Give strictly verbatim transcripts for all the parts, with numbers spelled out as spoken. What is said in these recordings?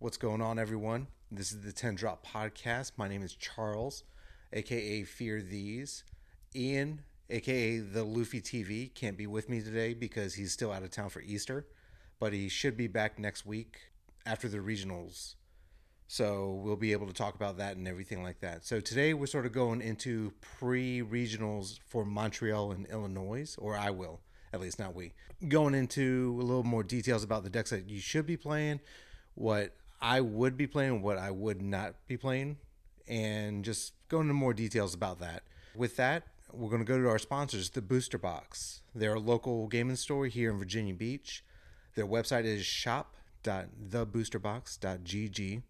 What's going on, everyone? This is the ten drop podcast. My name is Charles, aka Fear These Ian, aka the Luffy T V. Can't be with me today because he's still out of town for Easter, but he should be back next week after the regionals, so we'll be able to talk about that and everything like that. So today we're sort of going into pre-regionals for Montreal and Illinois, or I will, at least not we. Going into a little more details about the decks that you should be playing, what I would be playing, what I would not be playing, and just go into more details about that. With that, we're going to go to our sponsors, The Booster Box. They're a local gaming store here in Virginia Beach. Their website is shop dot the booster box dot g g,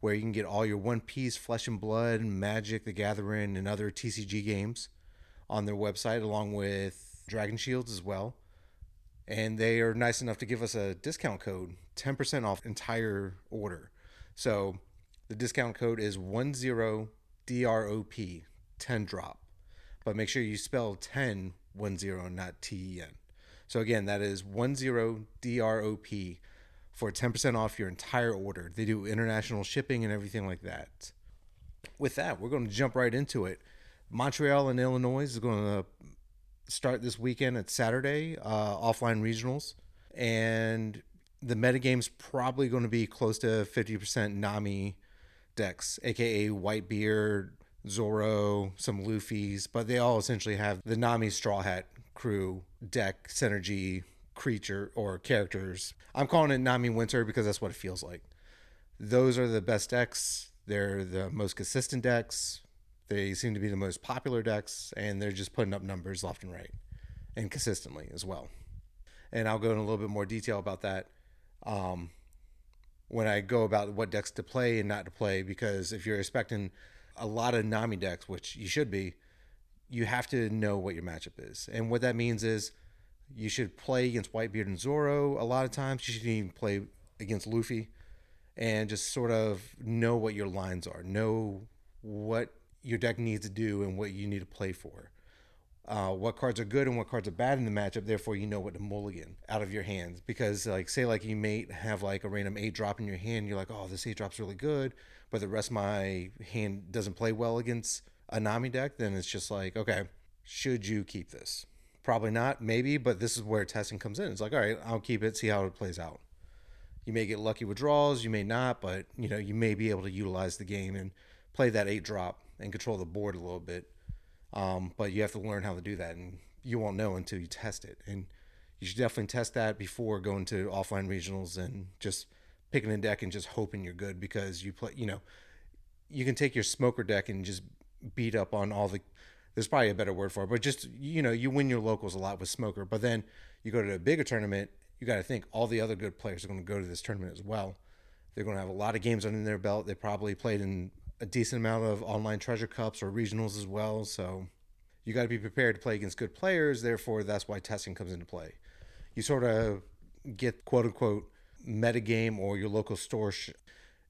where you can get all your One Piece, Flesh and Blood, Magic: The Gathering, and other T C G games on their website, along with Dragon Shields as well. And they are nice enough to give us a discount code, ten percent off entire order. So the discount code is ten D R O P, ten drop. But make sure you spell ten, one zero, not T E N. So again, that is ten D R O P for ten percent off your entire order. They do international shipping and everything like that. With that, we're going to jump right into it. Montreal and Illinois is going to start this weekend at Saturday, uh, offline regionals. And the metagame's probably going to be close to fifty percent Nami decks, a k a. Whitebeard, Zoro, some Luffy's, but they all essentially have the Nami Straw Hat crew, deck, synergy, creature, or characters. I'm calling it Nami Winter because that's what it feels like. Those are the best decks. They're the most consistent decks. They seem to be the most popular decks, and they're just putting up numbers left and right, and consistently as well. And I'll go in a little bit more detail about that um, when I go about what decks to play and not to play, because if you're expecting a lot of Nami decks, which you should be, you have to know what your matchup is. And what that means is you should play against Whitebeard and Zoro a lot of times. You should even play against Luffy, and just sort of know what your lines are, know what your deck needs to do and what you need to play for. Uh, what cards are good and what cards are bad in the matchup, therefore you know what to mulligan out of your hands. Because like say like you may have like a random eight drop in your hand, you're like, oh, this eight drop's really good, but the rest of my hand doesn't play well against a Nami deck, then it's just like, okay, should you keep this? Probably not, maybe, but this is where testing comes in. It's like, all right, I'll keep it, see how it plays out. You may get lucky withdrawals, you may not, but you know, you may be able to utilize the game and play that eight drop and control the board a little bit. Um, but you have to learn how to do that, and you won't know until you test it. And you should definitely test that before going to offline regionals and just picking a deck and just hoping you're good, because you play, you know, you can take your Smoker deck and just beat up on all the, there's probably a better word for it, but just, you know, you win your locals a lot with Smoker, but then you go to a bigger tournament, you got to think all the other good players are going to go to this tournament as well. They're going to have a lot of games under their belt. They probably played in a decent amount of online treasure cups or regionals as well. So you got to be prepared to play against good players. Therefore, that's why testing comes into play. You sort of get quote unquote metagame or your local store. Sh-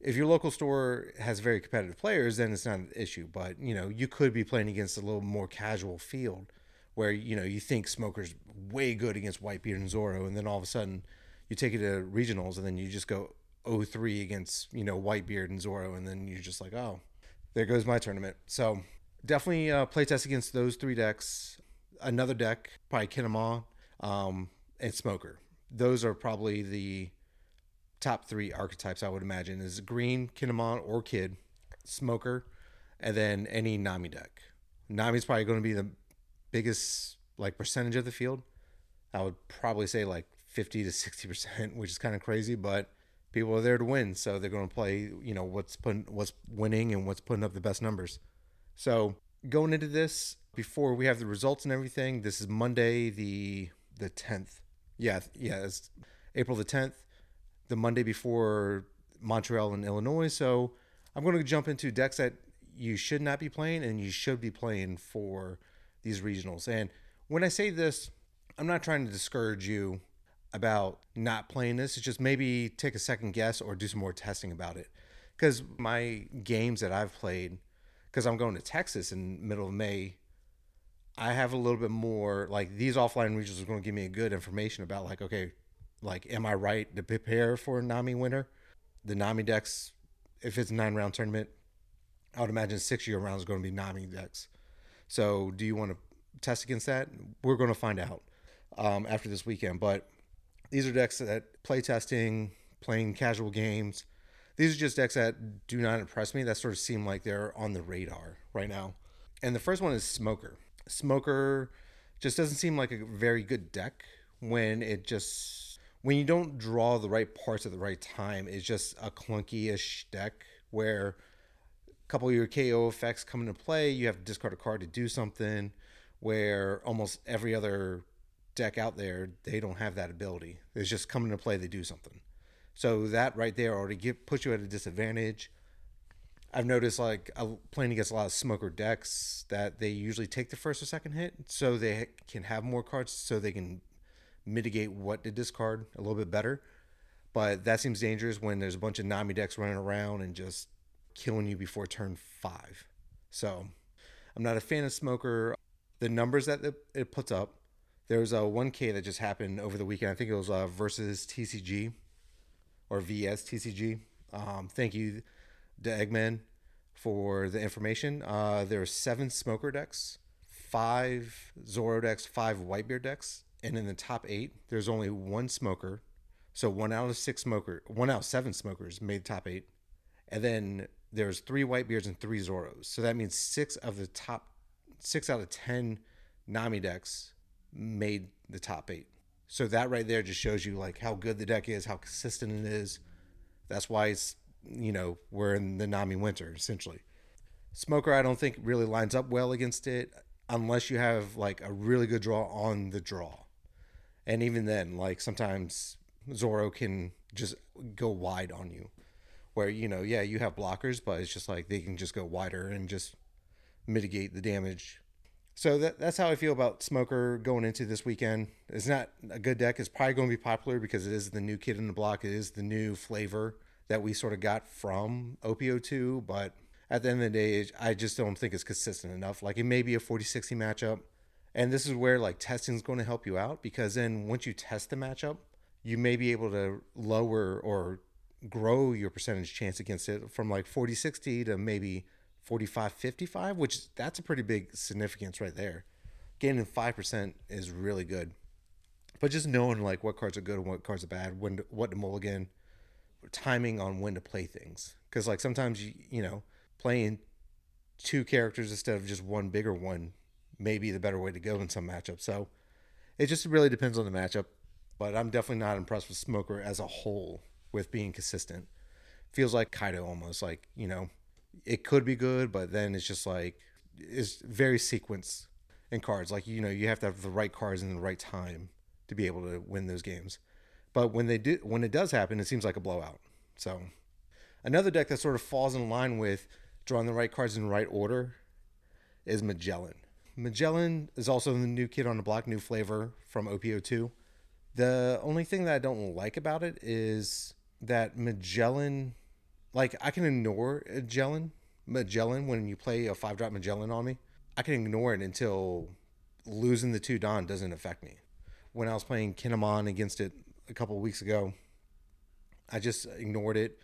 if your local store has very competitive players, then it's not an issue, but you know, you could be playing against a little more casual field where, you know, you think Smoker's way good against Whitebeard and Zoro. And then all of a sudden you take it to regionals and then you just go oh three against, you know, Whitebeard and Zoro, and then you're just like, oh, there goes my tournament. So definitely uh, play test against those three decks. Another deck, probably Kinemon um, and Smoker. Those are probably the top three archetypes I would imagine is Green, Kinemon, or Kid, Smoker, and then any Nami deck. Nami's probably going to be the biggest like percentage of the field. I would probably say like fifty to sixty percent, which is kind of crazy, but people are there to win, so they're going to play, you know, what's putting, what's winning and what's putting up the best numbers. So going into this, before we have the results and everything, this is Monday the the tenth. Yeah, yeah, it's April the tenth, the Monday before Montreal and Illinois. So I'm going to jump into decks that you should not be playing and you should be playing for these regionals. And when I say this, I'm not trying to discourage you about not playing this. It's just maybe take a second guess or do some more testing about it. Because my games that I've played, because I'm going to Texas in middle of May, I have a little bit more, like these offline regions are going to give me good information about like, okay, like, am I right to prepare for Nami Winter? the Nami decks, if it's a nine round tournament, I would imagine six year rounds are going to be Nami decks. So do you want to test against that? We're going to find out um, after this weekend. But these are decks that play testing, playing casual games. These are just decks that do not impress me, that sort of seem like they're on the radar right now. And the first one is Smoker. Smoker just doesn't seem like a very good deck when it just, when you don't draw the right parts at the right time. It's just a clunky-ish deck where a couple of your K O effects come into play. You have to discard a card to do something, where almost every other deck out there, they don't have that ability. It's just coming into play, they do something. So that right there already get, puts you at a disadvantage. I've noticed, like, I'm playing against a lot of Smoker decks, that they usually take the first or second hit so they can have more cards so they can mitigate what to discard a little bit better. But that seems dangerous when there's a bunch of Nami decks running around and just killing you before turn five. So I'm not a fan of Smoker. The numbers that it puts up, there was a one K that just happened over the weekend. I think it was uh, versus T C G or V S T C G. Um, thank you to Eggman for the information. Uh, there are seven Smoker decks, five Zoro decks, five Whitebeard decks, and in the top eight, there's only one Smoker. So one out of six Smoker, one out of seven Smokers made the top eight. And then there's three Whitebeards and three Zoros. So that means six of the top, six out of ten Nami decks made the top eight. So that right there just shows you, like, how good the deck is, how consistent it is. That's why it's, you know, we're in the Nami winter, essentially. Smoker, I don't think really lines up well against it unless you have, like, a really good draw on the draw. And even then, like, sometimes Zoro can just go wide on you where, you know, yeah, you have blockers, but it's just like they can just go wider and just mitigate the damage. So that, that's how I feel about Smoker going into this weekend. It's not a good deck. It's probably going to be popular because it is the new kid in the block. It is the new flavor that we sort of got from O P O two. But at the end of the day, I just don't think it's consistent enough. Like, it may be a forty sixty matchup. And this is where, like, testing is going to help you out, because then once you test the matchup, you may be able to lower or grow your percentage chance against it from, like, forty sixty to maybe forty-five fifty-five, which that's a pretty big significance right there. Gaining five percent is really good. But just knowing, like, what cards are good and what cards are bad, when to, what to mulligan, timing on when to play things. Because, like, sometimes, you, you know, playing two characters instead of just one bigger one may be the better way to go in some matchups. So it just really depends on the matchup. But I'm definitely not impressed with Smoker as a whole with being consistent. Feels like Kaido almost, like, you know, it could be good, but then it's just like, it's very sequence in cards. Like, you know, you have to have the right cards in the right time to be able to win those games. But when they do, when it does happen, it seems like a blowout. So another deck that sort of falls in line with drawing the right cards in the right order is Magellan. Magellan is also the new kid on the block, new flavor from O P O two. The only thing that I don't like about it is that Magellan, like, I can ignore Magellan, Magellan when you play a five-drop Magellan on me. I can ignore it until losing the two Don doesn't affect me. When I was playing Kinemon against it a couple of weeks ago, I just ignored it,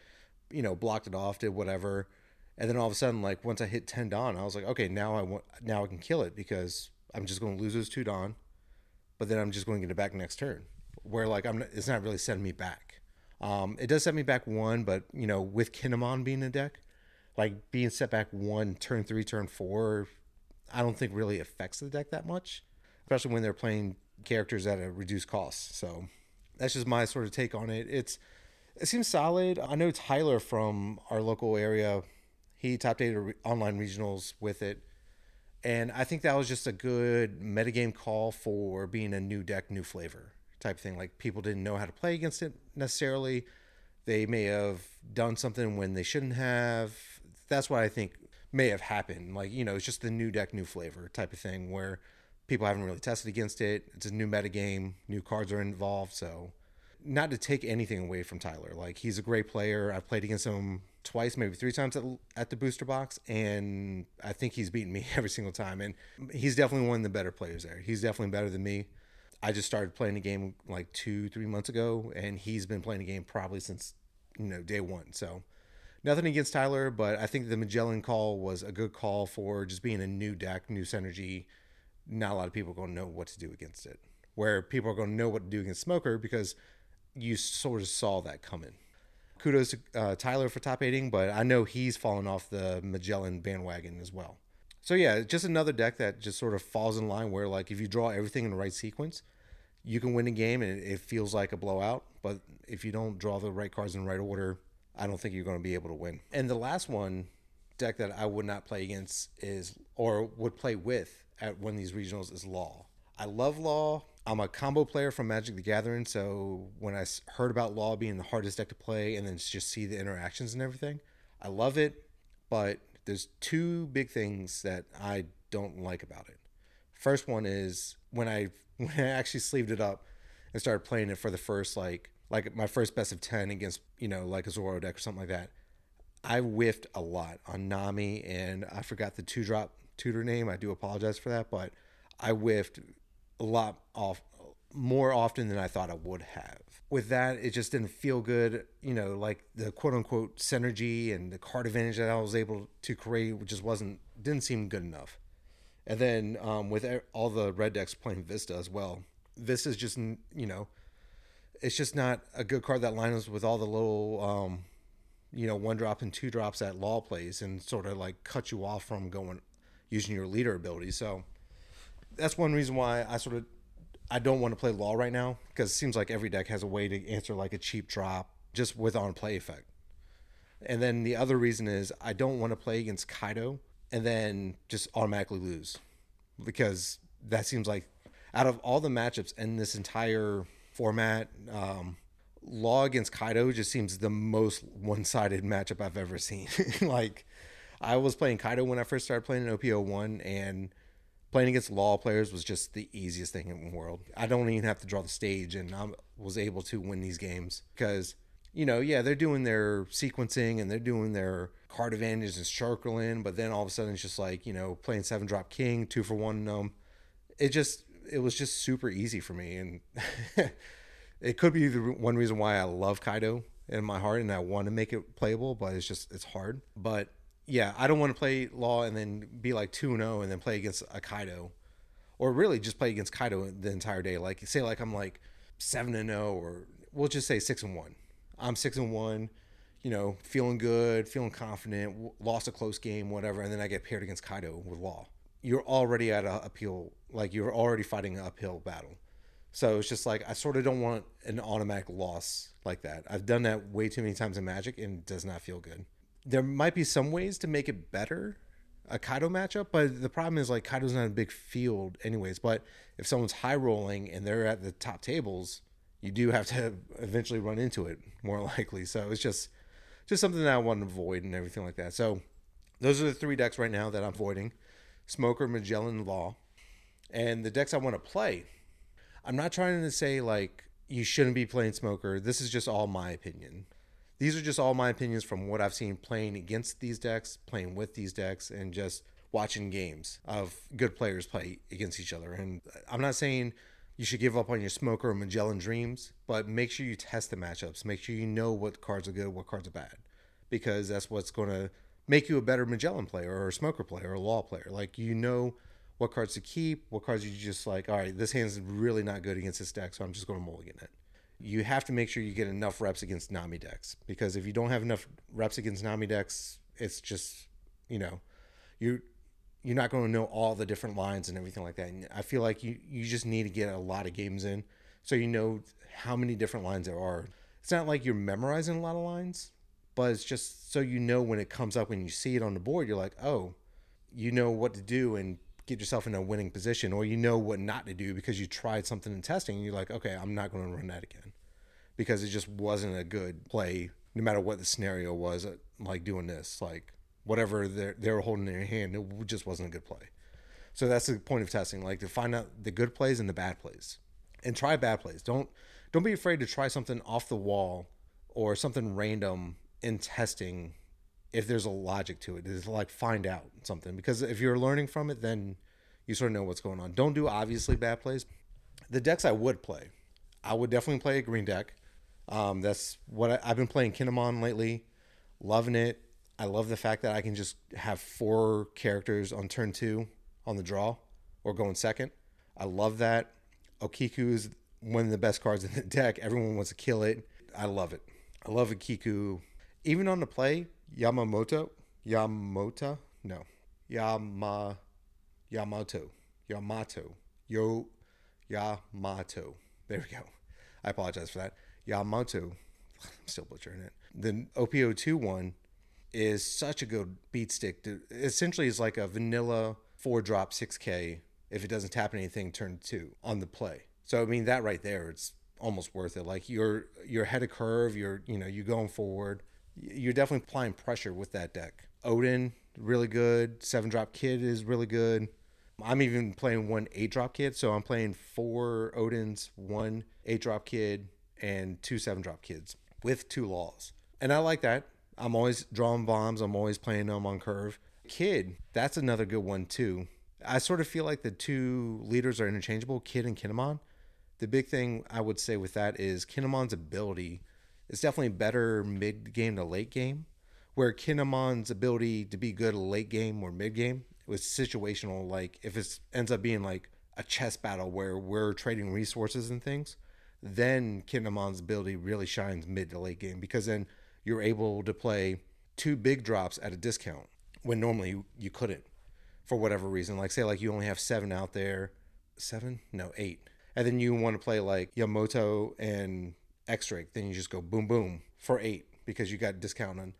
you know, blocked it off, did whatever. And then all of a sudden, like, once I hit ten Don, I was like, okay, now I want, now I can kill it because I'm just going to lose those two Don, but then I'm just going to get it back next turn. Where, like, I'm, it's not really sending me back. Um, it does set me back one, but, you know, with Kinemon being a deck, like, being set back one, turn three, turn four, I don't think really affects the deck that much, especially when they're playing characters at a reduced cost. So that's just my sort of take on it. It's, it seems solid. I know Tyler from our local area, he top-dated online regionals with it. And I think that was just a good metagame call for being a new deck, new flavor type thing. Like, people didn't know how to play against it necessarily. They may have done something when they shouldn't have. That's what I think may have happened. Like, you know, it's just the new deck, new flavor type of thing where people haven't really tested against it. It's a new metagame, new cards are involved. So, not to take anything away from Tyler, like, he's a great player. I've played against him twice, maybe three times at, at the Booster Box, and I think he's beaten me every single time. And he's definitely one of the better players there. He's definitely better than me. I just started playing the game like two, three months ago, and he's been playing the game probably since you know, day one. So nothing against Tyler, but I think the Magellan call was a good call for just being a new deck, new synergy. Not a lot of people are going to know what to do against it. Where people are going to know what to do against Smoker because you sort of saw that coming. Kudos to uh, Tyler for top eighting, but I know he's fallen off the Magellan bandwagon as well. So yeah, just another deck that just sort of falls in line where, like, if you draw everything in the right sequence, you can win a game and it feels like a blowout. But if you don't draw the right cards in the right order, I don't think you're going to be able to win. And the last one deck that I would not play against is, or would play with at one of these regionals, is Law. I love Law. I'm a combo player from Magic: The Gathering, so when I heard about Law being the hardest deck to play and then just see the interactions and everything, I love it, but there's two big things that I don't like about it. First one is when I when I actually sleeved it up and started playing it for the first, like, like my first best of ten against, you know, like a Zoro deck or something like that, I whiffed a lot on Nami, and I forgot the two-drop tutor name. I do apologize for that, but I whiffed a lot off more often than I thought I would have. With that, it just didn't feel good, you know, like the quote-unquote synergy and the card advantage that I was able to create, which just wasn't, didn't seem good enough. And then um, with all the red decks playing Vista as well, Vista's just, you know, it's just not a good card that lines with all the little, um, you know, one drop and two drops that Law plays and sort of like cut you off from going, using your leader ability. So that's one reason why I sort of, I don't want to play Law right now, because it seems like every deck has a way to answer like a cheap drop just with on play effect. And then the other reason is I don't want to play against Kaido and then just automatically lose, because that seems like out of all the matchups in this entire format, um, Law against Kaido just seems the most one-sided matchup I've ever seen. Like, I was playing Kaido when I first started playing in O P oh one, and playing against Law players was just the easiest thing in the world. I don't even have to draw the stage, and I was able to win these games because, you know, yeah, they're doing their sequencing and they're doing their card advantage and circling, but then all of a sudden it's just like, you know, playing seven drop king, two for one. Um, it just, it was just super easy for me, and it could be the one reason why I love Kaido in my heart and I want to make it playable, but it's just, it's hard. But yeah, I don't want to play Law and then be like two and oh and then play against a Kaido, or really just play against Kaido the entire day. Like, say like I'm like seven and oh, or we'll just say six and one. I'm six and one, you know, feeling good, feeling confident, lost a close game, whatever, and then I get paired against Kaido with Law. You're already at an uphill, like you're already fighting an uphill battle. So it's just like I sort of don't want an automatic loss like that. I've done that way too many times in Magic and it does not feel good. There might be some ways to make it better, a Kaido matchup, but the problem is, like, Kaido's not a big field anyways. But if someone's high rolling and they're at the top tables, you do have to eventually run into it more likely. So it's just just something that I want to avoid and everything like that. So those are the three decks right now that I'm avoiding: Smoker, Magellan, Law. And the decks I want to play, I'm not trying to say, like, you shouldn't be playing Smoker. This is just all my opinion. These are just all my opinions from what I've seen playing against these decks, playing with these decks, and just watching games of good players play against each other. And I'm not saying you should give up on your Smoker or Magellan dreams, but make sure you test the matchups. Make sure you know what cards are good, what cards are bad, because that's what's going to make you a better Magellan player or a Smoker player or a Law player. Like, you know what cards to keep, what cards you just like, all right, this hand's really not good against this deck, so I'm just going to mulligan it. You have to make sure you get enough reps against Nami decks, because if you don't have enough reps against Nami decks, it's just, you know, you're, you're not going to know all the different lines and everything like that. And I feel like you, you just need to get a lot of games in so you know how many different lines there are. It's not like you're memorizing a lot of lines, but it's just so you know when it comes up, when you see it on the board, you're like, oh, you know what to do and get yourself in a winning position, or you know what not to do because you tried something in testing and you're like, okay, I'm not going to run that again because it just wasn't a good play no matter what the scenario was. Like doing this, like whatever they're, they're holding in your hand, it just wasn't a good play. So that's the point of testing, like to find out the good plays and the bad plays, and try bad plays. Don't don't be afraid to try something off the wall or something random in testing. If there's a logic to it, is like find out something, because if you're learning from it, then you sort of know what's going on. Don't do obviously bad plays. The decks I would play, I would definitely play a green deck. Um, that's what I, I've been playing Kinemon lately. Loving it. I love the fact that I can just have four characters on turn two on the draw or going second. I love that. Okiku is one of the best cards in the deck. Everyone wants to kill it. I love it. I love Okiku. Even on the play, Yamamoto. Yamota? No. Yama. Yamato. Yamato. Yo. Yamato. There we go. I apologize for that. Yamato. I'm still butchering it. The O P O two one is such a good beat stick. To, essentially, it's like a vanilla four-drop six K if it doesn't tap anything turn two on the play. So, I mean, that right there, it's almost worth it. Like, you're, you're ahead of curve. You're, you know, you're going forward. You're definitely applying pressure with that deck. Odin, really good. seven-drop Kid is really good. I'm even playing one eight-drop Kid. So, I'm playing four Odins, one eight-drop Kid, and two seven-drop Kids with two Laws. And I like that. I'm always drawing bombs. I'm always playing them on curve. Kid, that's another good one too. I sort of feel like the two leaders are interchangeable, Kid and Kinemon. The big thing I would say with that is Kinemon's ability is definitely better mid-game to late-game, where Kinemon's ability to be good late-game or mid-game was situational. Like if it ends up being like a chess battle where we're trading resources and things, then Kinemon's ability really shines mid to late-game because then you're able to play two big drops at a discount when normally you, you couldn't for whatever reason. Like, say, like, you only have seven out there. Seven? No, eight. And then you want to play, like, Yamato and X-Drake. Then you just go boom, boom for eight because you got discount on.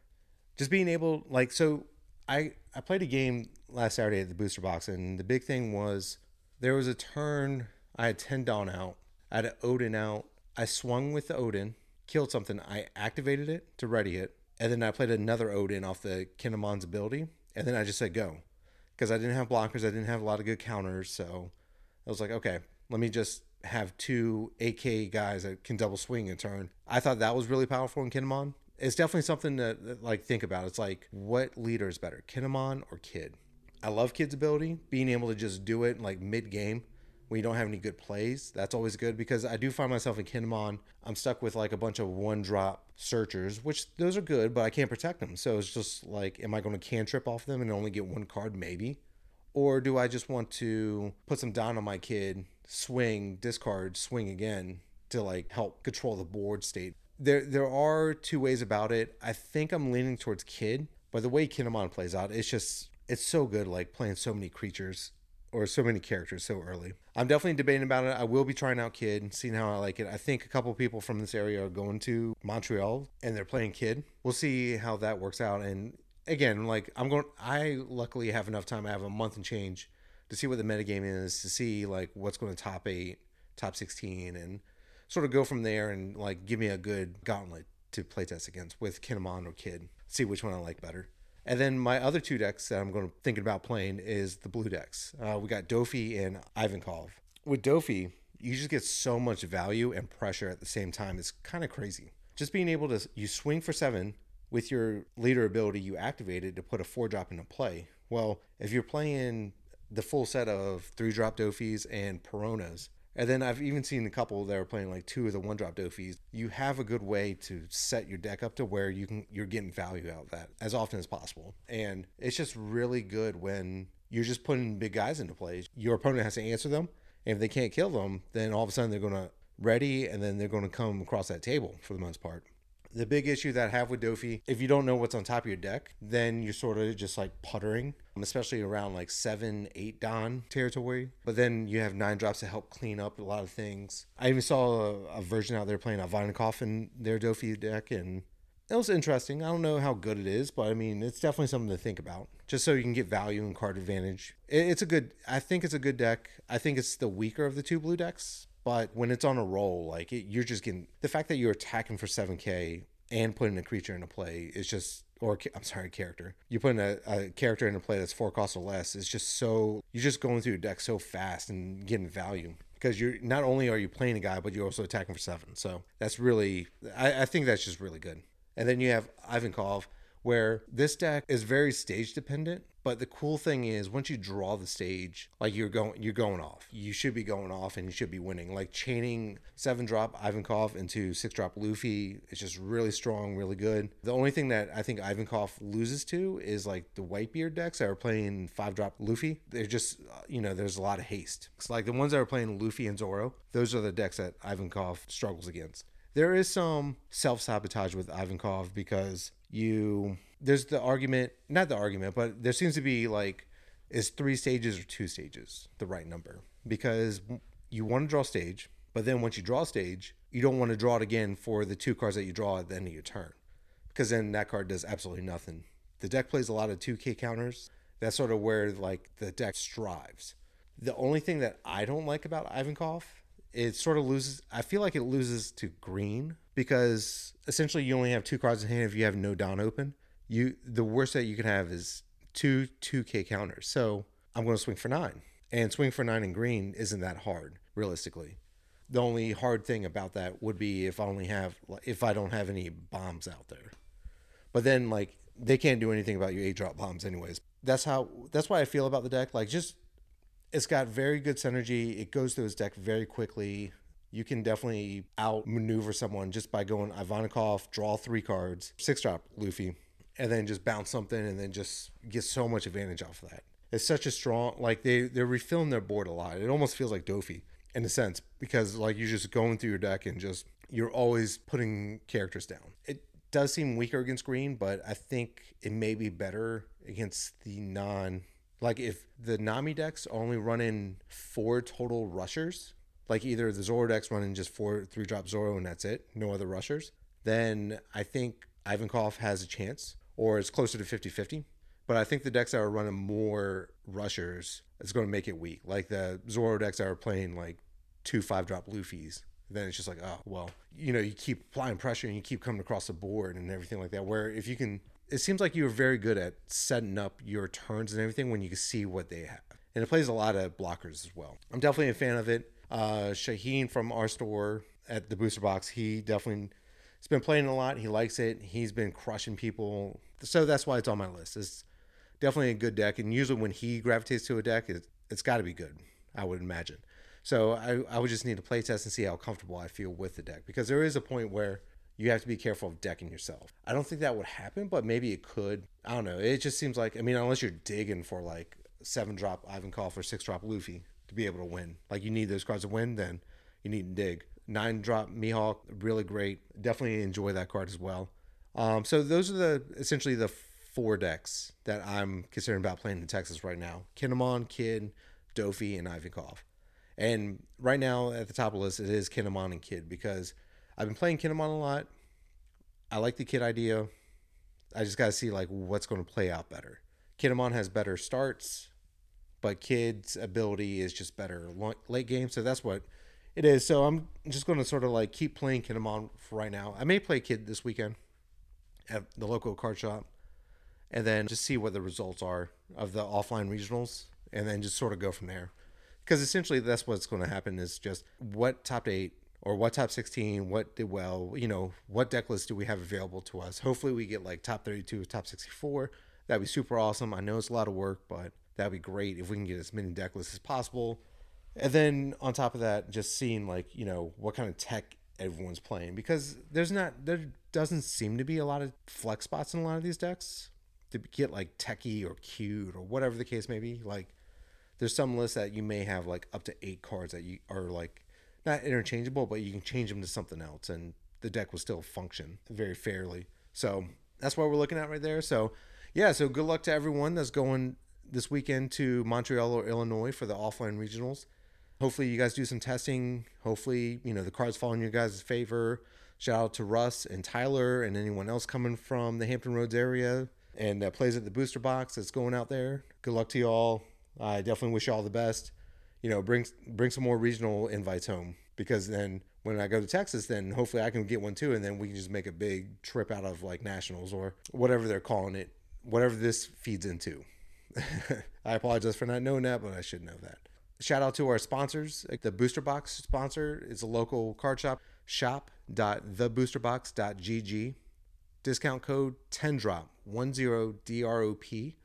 Just being able, like, so I, I played a game last Saturday at the Booster Box, and the big thing was there was a turn. I had ten Dawn out. I had an Odin out. I swung with the Odin. Killed something, I activated it to ready it, and then I played another Odin off the Kinemon's ability, and then I just said go, because I didn't have blockers, I didn't have a lot of good counters, so I was like, okay, let me just have two A K guys that can double swing and turn. I thought that was really powerful in Kinemon. It's definitely something to like think about. It's like, what leader is better, Kinemon or Kid? I love Kid's ability, being able to just do it like mid-game. When you don't have any good plays, that's always good, because I do find myself in Kinemon, I'm stuck with like a bunch of one-drop searchers, which those are good, but I can't protect them. So it's just like, am I going to cantrip off them and only get one card maybe? Or do I just want to put some down on my Kid, swing, discard, swing again to like help control the board state? There, there are two ways about it. I think I'm leaning towards Kid, but the way Kinemon plays out, it's just, it's so good, like playing so many creatures or so many characters so early. I'm definitely debating about it. I will be trying out Kid and seeing how I like it. I think a couple people from this area are going to Montreal and they're playing Kid. We'll see how that works out. And again, like I'm going, I luckily have enough time. I have a month and change to see what the metagame is, to see like what's going to top eight, top sixteen, and sort of go from there and like give me a good gauntlet to playtest against with Kinemon or Kid. See which one I like better. And then my other two decks that I'm going to thinking about playing is the blue decks. Uh, we got Dofi and Ivankov. With Dofi, you just get so much value and pressure at the same time. It's kind of crazy. Just being able to, you swing for seven with your leader ability, you activate it to put a four drop into play. Well, if you're playing the full set of three drop Dofis and Peronas, and then I've even seen a couple that are playing like two of the one drop Dofis, you have a good way to set your deck up to where you can, you're getting value out of that as often as possible. And it's just really good when you're just putting big guys into play. Your opponent has to answer them. And if they can't kill them, then all of a sudden they're going to ready, and then they're going to come across that table for the most part. The big issue that I have with Dofi, if you don't know what's on top of your deck, then you're sort of just like puttering, especially around like seven, eight Don territory. But then you have nine drops to help clean up a lot of things. I even saw a, a version out there playing Ivankov in their Dofi deck, and it was interesting. I don't know how good it is, but I mean, it's definitely something to think about just so you can get value and card advantage. It, it's a good, I think it's a good deck. I think it's the weaker of the two blue decks. But when it's on a roll, like it, you're just getting the fact that you're attacking for seven K and putting a creature into play is just, or I'm sorry, character. You're putting a, a character into play that's four cost or less. It's just so, you're just going through your deck so fast and getting value because you're not only are you playing a guy, but you're also attacking for seven. So that's really, I, I think that's just really good. And then you have Ivankov, where this deck is very stage dependent. But the cool thing is, once you draw the stage, like you're going, you're going off. You should be going off, and you should be winning. Like chaining seven drop Ivankov into six drop Luffy is just really strong, really good. The only thing that I think Ivankov loses to is like the Whitebeard decks that are playing five drop Luffy. They're just, you know, there's a lot of haste. It's like the ones that are playing Luffy and Zoro. Those are the decks that Ivankov struggles against. There is some self sabotage with Ivankov because you. There's the argument, not the argument, but there seems to be like, is three stages or two stages the right number? Because you want to draw stage, but then once you draw stage, you don't want to draw it again for the two cards that you draw at the end of your turn. Because then that card does absolutely nothing. The deck plays a lot of two K counters. That's sort of where like the deck strives. The only thing that I don't like about Ivankov, it sort of loses, I feel like it loses to green because essentially you only have two cards in hand if you have no Don open. You, the worst that you can have is two 2K counters. So I'm going to swing for nine. And swing for nine in green isn't that hard, realistically. The only hard thing about that would be if I only have, if I don't have any bombs out there. But then, like, they can't do anything about your eight-drop bombs anyways. That's how, that's why I feel about the deck. Like, just, it's got very good synergy. It goes through his deck very quickly. You can definitely outmaneuver someone just by going Ivankov, draw three cards, six-drop Luffy, and then just bounce something and then just get so much advantage off of that. It's such a strong, like they, they're refilling their board a lot. It almost feels like Dofi in a sense because like you're just going through your deck and just, you're always putting characters down. It does seem weaker against green, but I think it may be better against the non, like if the Nami decks only run in four total rushers, like either the Zoro decks run in just four, three drop Zoro and that's it, no other rushers, then I think Ivankov has a chance. Or it's closer to fifty-fifty. But I think the decks that are running more rushers, it's going to make it weak. Like the Zoro decks that are playing like two five-drop Luffys. Then it's just like, oh, well, you know, you keep applying pressure and you keep coming across the board and everything like that. Where if you can, it seems like you're very good at setting up your turns and everything when you can see what they have. And it plays a lot of blockers as well. I'm definitely a fan of it. Uh, Shaheen from our store at the Booster Box, he definitely... He's been playing a lot. He likes it. He's been crushing people. So that's why it's on my list. It's definitely a good deck. And usually when he gravitates to a deck, it's, it's got to be good, I would imagine. So I, I would just need to play test and see how comfortable I feel with the deck. Because there is a point where you have to be careful of decking yourself. I don't think that would happen, but maybe it could. I don't know. It just seems like, I mean, unless you're digging for like seven-drop Ivankov or six-drop Luffy to be able to win. Like you need those cards to win, then you need to dig. Nine drop Mihawk, really great. Definitely enjoy that card as well. Um, so those are the essentially the four decks that I'm considering about playing in Texas right now. Kinemon, Kid, Dofi, and Ivankov. And right now at the top of the list, it is Kinemon and Kid because I've been playing Kinemon a lot. I like the Kid idea. I just got to see like what's going to play out better. Kinemon has better starts, but Kid's ability is just better late game. So that's what... It is, so I'm just going to sort of like keep playing Kinemon for right now. I may play Kid this weekend at the local card shop and then just see what the results are of the offline regionals and then just sort of go from there. Because essentially that's what's going to happen is just what top eight or what top sixteen, what did well, you know, what deck list do we have available to us? Hopefully we get like top thirty-two, top sixty-four. That'd be super awesome. I know it's a lot of work, but that'd be great if we can get as many deck lists as possible. And then on top of that, just seeing like, you know, what kind of tech everyone's playing because there's not, there doesn't seem to be a lot of flex spots in a lot of these decks to get like techie or cute or whatever the case may be. Like there's some lists that you may have like up to eight cards that you are like not interchangeable, but you can change them to something else and the deck will still function very fairly. So that's what we're looking at right there. So yeah, so good luck to everyone that's going this weekend to Montreal or Illinois for the offline regionals. Hopefully you guys do some testing. Hopefully, you know, the cards fall in your guys' favor. Shout out to Russ and Tyler and anyone else coming from the Hampton Roads area and that plays at the Booster Box that's going out there. Good luck to y'all. I definitely wish y'all the best. You know, bring bring some more regional invites home because then when I go to Texas, then hopefully I can get one too and then we can just make a big trip out of like nationals or whatever they're calling it, whatever this feeds into. I apologize for not knowing that, but I should know that. Shout out to our sponsors. The Booster Box sponsor is a local card shop, shop dot the booster box dot g g. Discount code ten drop, one zero D R O P,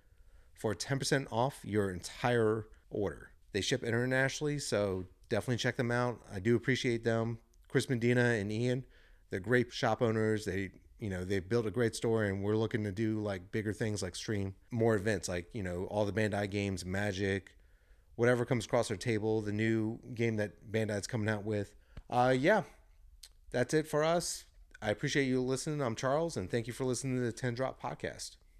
for ten percent off your entire order. They ship internationally, so definitely check them out. I do appreciate them. Chris Medina and Ian, they're great shop owners. They, you know, they've built a great store, and we're looking to do like bigger things, like stream more events, like, you know, all the Bandai games, Magic, whatever comes across our table, the new game that Bandai's coming out with. Uh, yeah, that's it for us. I appreciate you listening. I'm Charles, and thank you for listening to the ten Drop Podcast.